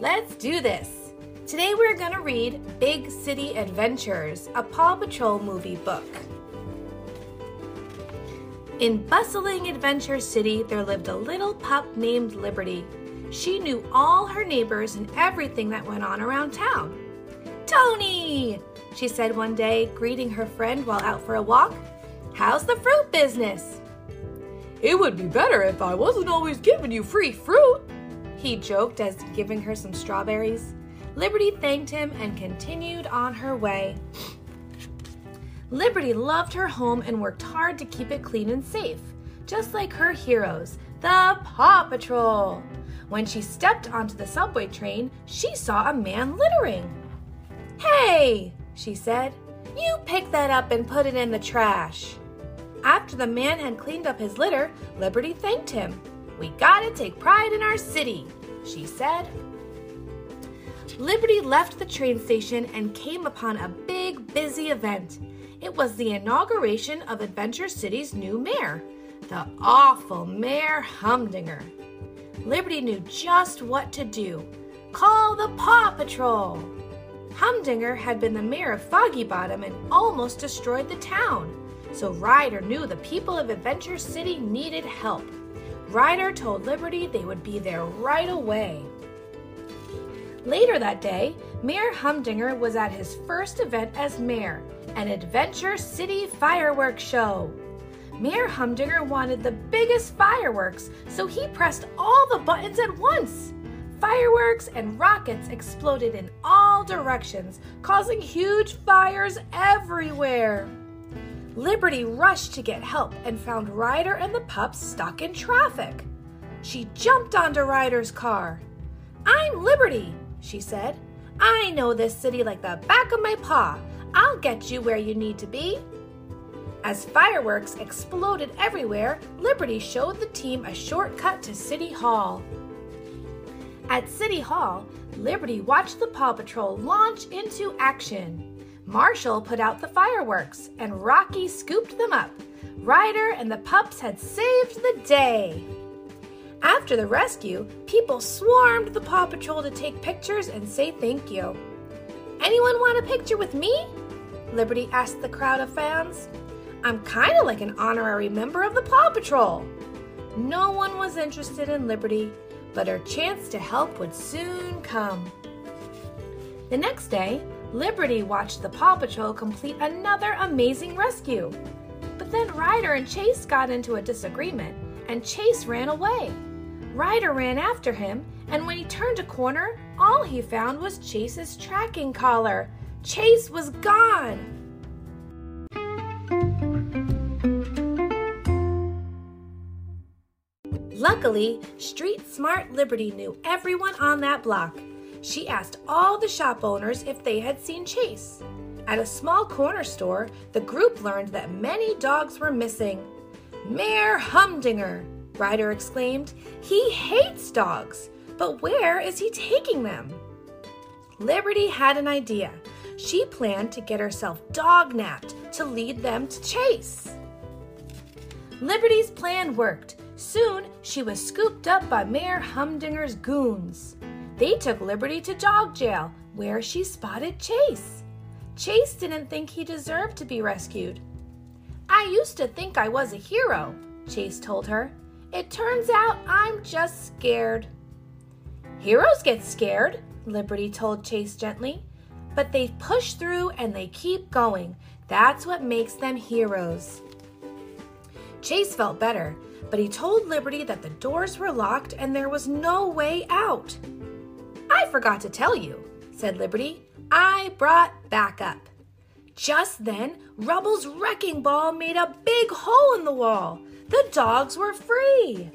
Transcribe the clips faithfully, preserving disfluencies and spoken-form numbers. Let's do this! Today we're gonna read Big City Adventures, a Paw Patrol movie book. In bustling Adventure City, there lived a little pup named Liberty. She knew all her neighbors and everything that went on around town. "Tony," she said one day, greeting her friend while out for a walk, "how's the fruit business?" "It would be better if I wasn't always giving you free fruit," he joked as giving her some strawberries. Liberty thanked him and continued on her way. Liberty loved her home and worked hard to keep it clean and safe, just like her heroes, the Paw Patrol. When she stepped onto the subway train, she saw a man littering. "Hey," she said, "you pick that up and put it in the trash." After the man had cleaned up his litter, Liberty thanked him. "We gotta take pride in our city," she said. Liberty left the train station and came upon a big, busy event. It was the inauguration of Adventure City's new mayor, the awful Mayor Humdinger. Liberty knew just what to do. Call the Paw Patrol! Humdinger had been the mayor of Foggy Bottom and almost destroyed the town. So Ryder knew the people of Adventure City needed help. Ryder told Liberty they would be there right away. Later that day, Mayor Humdinger was at his first event as mayor, an Adventure City fireworks show. Mayor Humdinger wanted the biggest fireworks, so he pressed all the buttons at once. Fireworks and rockets exploded in all directions, causing huge fires everywhere. Liberty rushed to get help and found Ryder and the pups stuck in traffic. She jumped onto Ryder's car. "I'm Liberty," she said. "I know this city like the back of my paw. I'll get you where you need to be." As fireworks exploded everywhere, Liberty showed the team a shortcut to City Hall. At City Hall, Liberty watched the Paw Patrol launch into action. Marshall put out the fireworks, and Rocky scooped them up. Ryder and the pups had saved the day. After the rescue, people swarmed the Paw Patrol to take pictures and say thank you. "Anyone want a picture with me?" Liberty asked the crowd of fans. "I'm kind of like an honorary member of the Paw Patrol." No one was interested in Liberty, but her chance to help would soon come. The next day, Liberty watched the Paw Patrol complete another amazing rescue. But then Ryder and Chase got into a disagreement, and Chase ran away. Ryder ran after him, and when he turned a corner, all he found was Chase's tracking collar. Chase was gone! Luckily, street-smart Liberty knew everyone on that block. She asked all the shop owners if they had seen Chase. At a small corner store, the group learned that many dogs were missing. "Mayor Humdinger," Ryder exclaimed. "He hates dogs, but where is he taking them?" Liberty had an idea. She planned to get herself dog-napped to lead them to Chase. Liberty's plan worked. Soon, she was scooped up by Mayor Humdinger's goons. They took Liberty to dog jail, where she spotted Chase. Chase didn't think he deserved to be rescued. "I used to think I was a hero," Chase told her. "It turns out I'm just scared." "Heroes get scared," Liberty told Chase gently. "But they push through and they keep going. That's what makes them heroes." Chase felt better, but he told Liberty that the doors were locked and there was no way out. "I forgot to tell you," said Liberty. "I brought backup." Just then, Rubble's wrecking ball made a big hole in the wall. The dogs were free.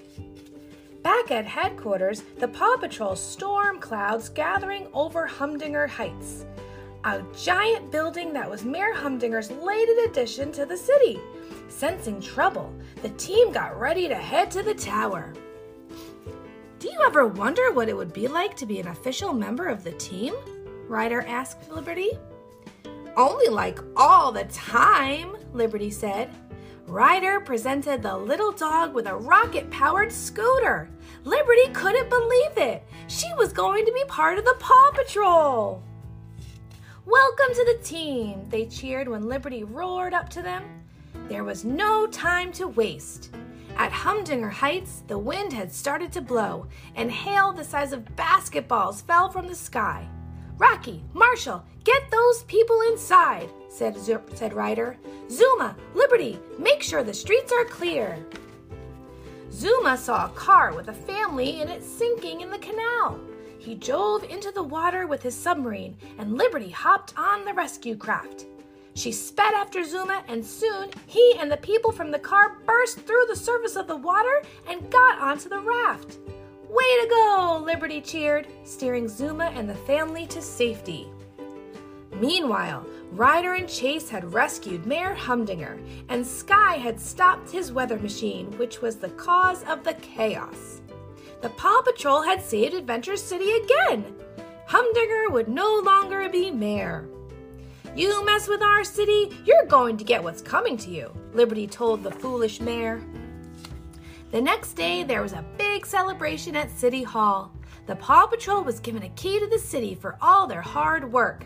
Back at headquarters, the Paw Patrol storm clouds gathering over Humdinger Heights, a giant building that was Mayor Humdinger's latest addition to the city. Sensing trouble, the team got ready to head to the tower. "Do you ever wonder what it would be like to be an official member of the team?" Ryder asked Liberty. "Only like all the time," Liberty said. Ryder presented the little dog with a rocket-powered scooter. Liberty couldn't believe it. She was going to be part of the Paw Patrol. "Welcome to the team," they cheered when Liberty roared up to them. There was no time to waste. At Humdinger Heights, the wind had started to blow, and hail the size of basketballs fell from the sky. "Rocky, Marshall, get those people inside," said, said Ryder. "Zuma, Liberty, make sure the streets are clear." Zuma saw a car with a family in it sinking in the canal. He dove into the water with his submarine, and Liberty hopped on the rescue craft. She sped after Zuma, and soon he and the people from the car burst through the surface of the water and got onto the raft. "Way to go," Liberty cheered, steering Zuma and the family to safety. Meanwhile, Ryder and Chase had rescued Mayor Humdinger, and Skye had stopped his weather machine, which was the cause of the chaos. The Paw Patrol had saved Adventure City again. Humdinger would no longer be mayor. "You mess with our city, you're going to get what's coming to you," Liberty told the foolish mayor. The next day, there was a big celebration at City Hall. The Paw Patrol was given a key to the city for all their hard work.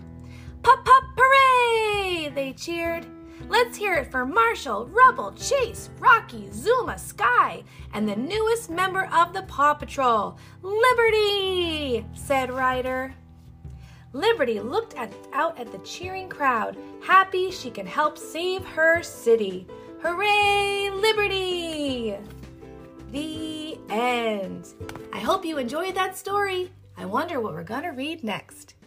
"Pup, pup, hooray!" they cheered. "Let's hear it for Marshall, Rubble, Chase, Rocky, Zuma, Skye, and the newest member of the Paw Patrol, Liberty," said Ryder. Liberty looked at, out at the cheering crowd, happy she can help save her city. Hooray, Liberty! The end. I hope you enjoyed that story. I wonder what we're going to read next.